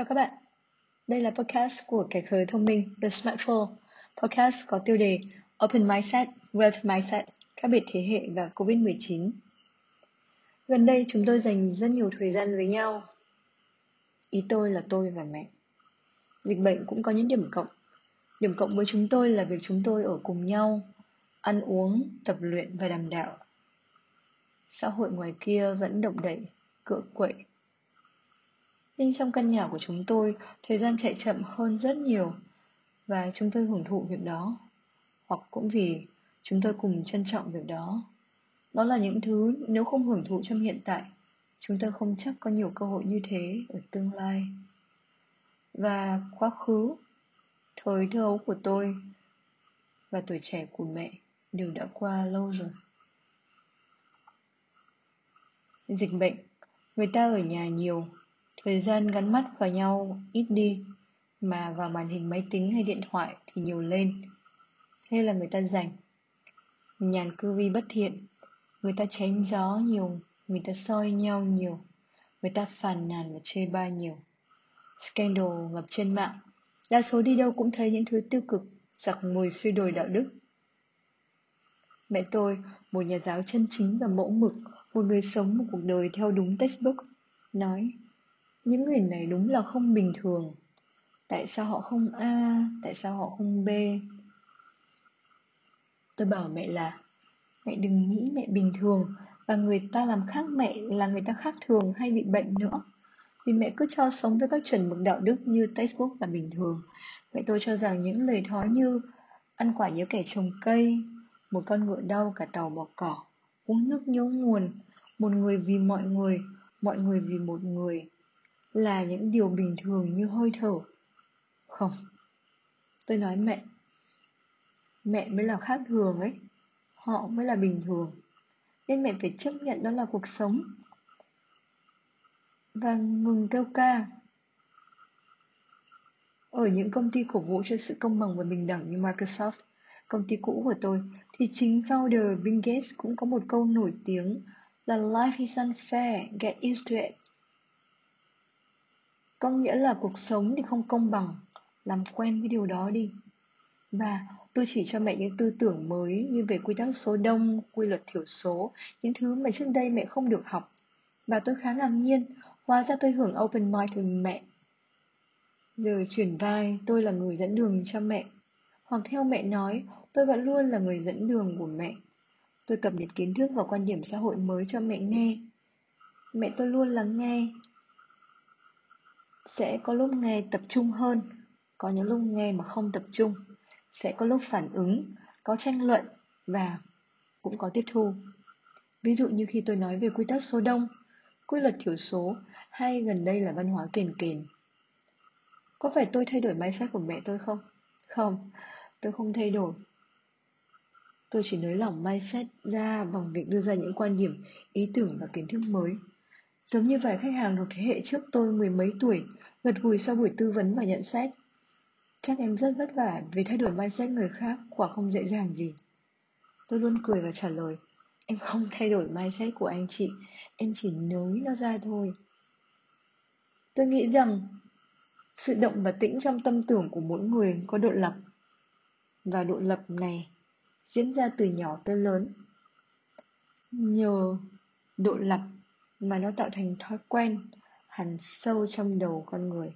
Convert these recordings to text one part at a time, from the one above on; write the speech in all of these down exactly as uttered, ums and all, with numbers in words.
Chào các bạn, đây là podcast của kẻ khởi thông minh The Smartphone. Podcast có tiêu đề Open Mindset, Growth Mindset, khác biệt thế hệ và covid mười chín. Gần đây chúng tôi dành rất nhiều thời gian với nhau. Ý tôi là tôi và mẹ. Dịch bệnh cũng có những điểm cộng. Điểm cộng với chúng tôi là việc chúng tôi ở cùng nhau, ăn uống, tập luyện và đàm đạo. Xã hội ngoài kia vẫn động đậy, cựa quậy. Nhưng trong căn nhà của chúng tôi, thời gian chạy chậm hơn rất nhiều và chúng tôi hưởng thụ việc đó. Hoặc cũng vì chúng tôi cùng trân trọng việc đó. Đó là những thứ nếu không hưởng thụ trong hiện tại, chúng tôi không chắc có nhiều cơ hội như thế ở tương lai. Và quá khứ, thời thơ ấu của tôi và tuổi trẻ của mẹ đều đã qua lâu rồi. Dịch bệnh, người ta ở nhà nhiều. Thời gian gắn mắt vào nhau ít đi, mà vào màn hình máy tính hay điện thoại thì nhiều lên. Thế là người ta rảnh, nhàn cư vi bất thiện, người ta chém gió nhiều, người ta soi nhau nhiều, người ta phàn nàn và chê bai nhiều. Scandal ngập trên mạng, đa số đi đâu cũng thấy những thứ tiêu cực, giặc mùi suy đồi đạo đức. Mẹ tôi, một nhà giáo chân chính và mẫu mực, một người sống một cuộc đời theo đúng textbook, nói: những người này đúng là không bình thường. Tại sao họ không A, tại sao họ không B? Tôi bảo mẹ là: mẹ đừng nghĩ mẹ bình thường, và người ta làm khác mẹ là người ta khác thường hay bị bệnh nữa. Vì mẹ cứ cho sống với các chuẩn mực đạo đức như textbook là bình thường. Mẹ tôi cho rằng những lời thói như ăn quả nhớ kẻ trồng cây, một con ngựa đau cả tàu bỏ cỏ, uống nước nhớ nguồn, một người vì mọi người, mọi người vì một người, là những điều bình thường như hơi thở. Không, tôi nói mẹ, mẹ mới là khác thường ấy, họ mới là bình thường, nên mẹ phải chấp nhận đó là cuộc sống. Và ngừng kêu ca. Ở những công ty cổ vũ cho sự công bằng và bình đẳng như Microsoft, công ty cũ của tôi, thì chính founder Bill Gates cũng có một câu nổi tiếng là "Life is unfair, get used to it". Có nghĩa là cuộc sống thì không công bằng, làm quen với điều đó đi. Và tôi chỉ cho mẹ những tư tưởng mới như về quy tắc số đông, quy luật thiểu số, những thứ mà trước đây mẹ không được học. Và tôi khá ngạc nhiên, hóa ra tôi hưởng open mind từ mẹ. Giờ chuyển vai, tôi là người dẫn đường cho mẹ. Hoặc theo mẹ nói, tôi vẫn luôn là người dẫn đường của mẹ. Tôi cập nhật kiến thức và quan điểm xã hội mới cho mẹ nghe. Mẹ tôi luôn lắng nghe. Sẽ có lúc nghe tập trung hơn, có những lúc nghe mà không tập trung, sẽ có lúc phản ứng, có tranh luận và cũng có tiếp thu. Ví dụ như khi tôi nói về quy tắc số đông, quy luật thiểu số hay gần đây là văn hóa kiền kền. Có phải tôi thay đổi mindset của mẹ tôi không? Không, tôi không thay đổi. Tôi chỉ nới lỏng mindset ra bằng việc đưa ra những quan điểm, ý tưởng và kiến thức mới. Giống như vài khách hàng thuộc thế hệ trước tôi mười mấy tuổi, gật gù sau buổi tư vấn và nhận xét: chắc em rất vất vả vì thay đổi mindset người khác, quả không dễ dàng gì. Tôi luôn cười và trả lời: em không thay đổi mindset của anh chị, em chỉ nới nó ra thôi. Tôi nghĩ rằng sự động và tĩnh trong tâm tưởng của mỗi người có độ lập. Và độ lập này diễn ra từ nhỏ tới lớn. Nhờ độ lập mà nó tạo thành thói quen hằn sâu trong đầu con người,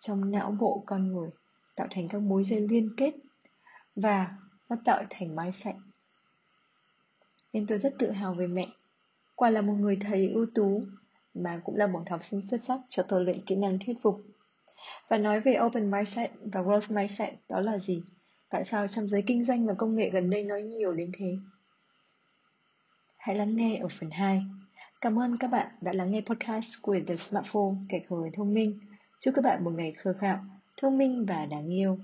trong não bộ con người, tạo thành các mối dây liên kết và nó tạo thành mindset. Nên tôi rất tự hào về mẹ, quả là một người thầy ưu tú mà cũng là một học sinh xuất sắc cho tôi luyện kỹ năng thuyết phục. Và nói về open mindset và growth mindset đó là gì? Tại sao trong giới kinh doanh và công nghệ gần đây nói nhiều đến thế? Hãy lắng nghe ở phần hai. Cảm ơn các bạn đã lắng nghe podcast của The Smartphone, kẻ khờ thông minh. Chúc các bạn một ngày khờ khạo, thông minh và đáng yêu.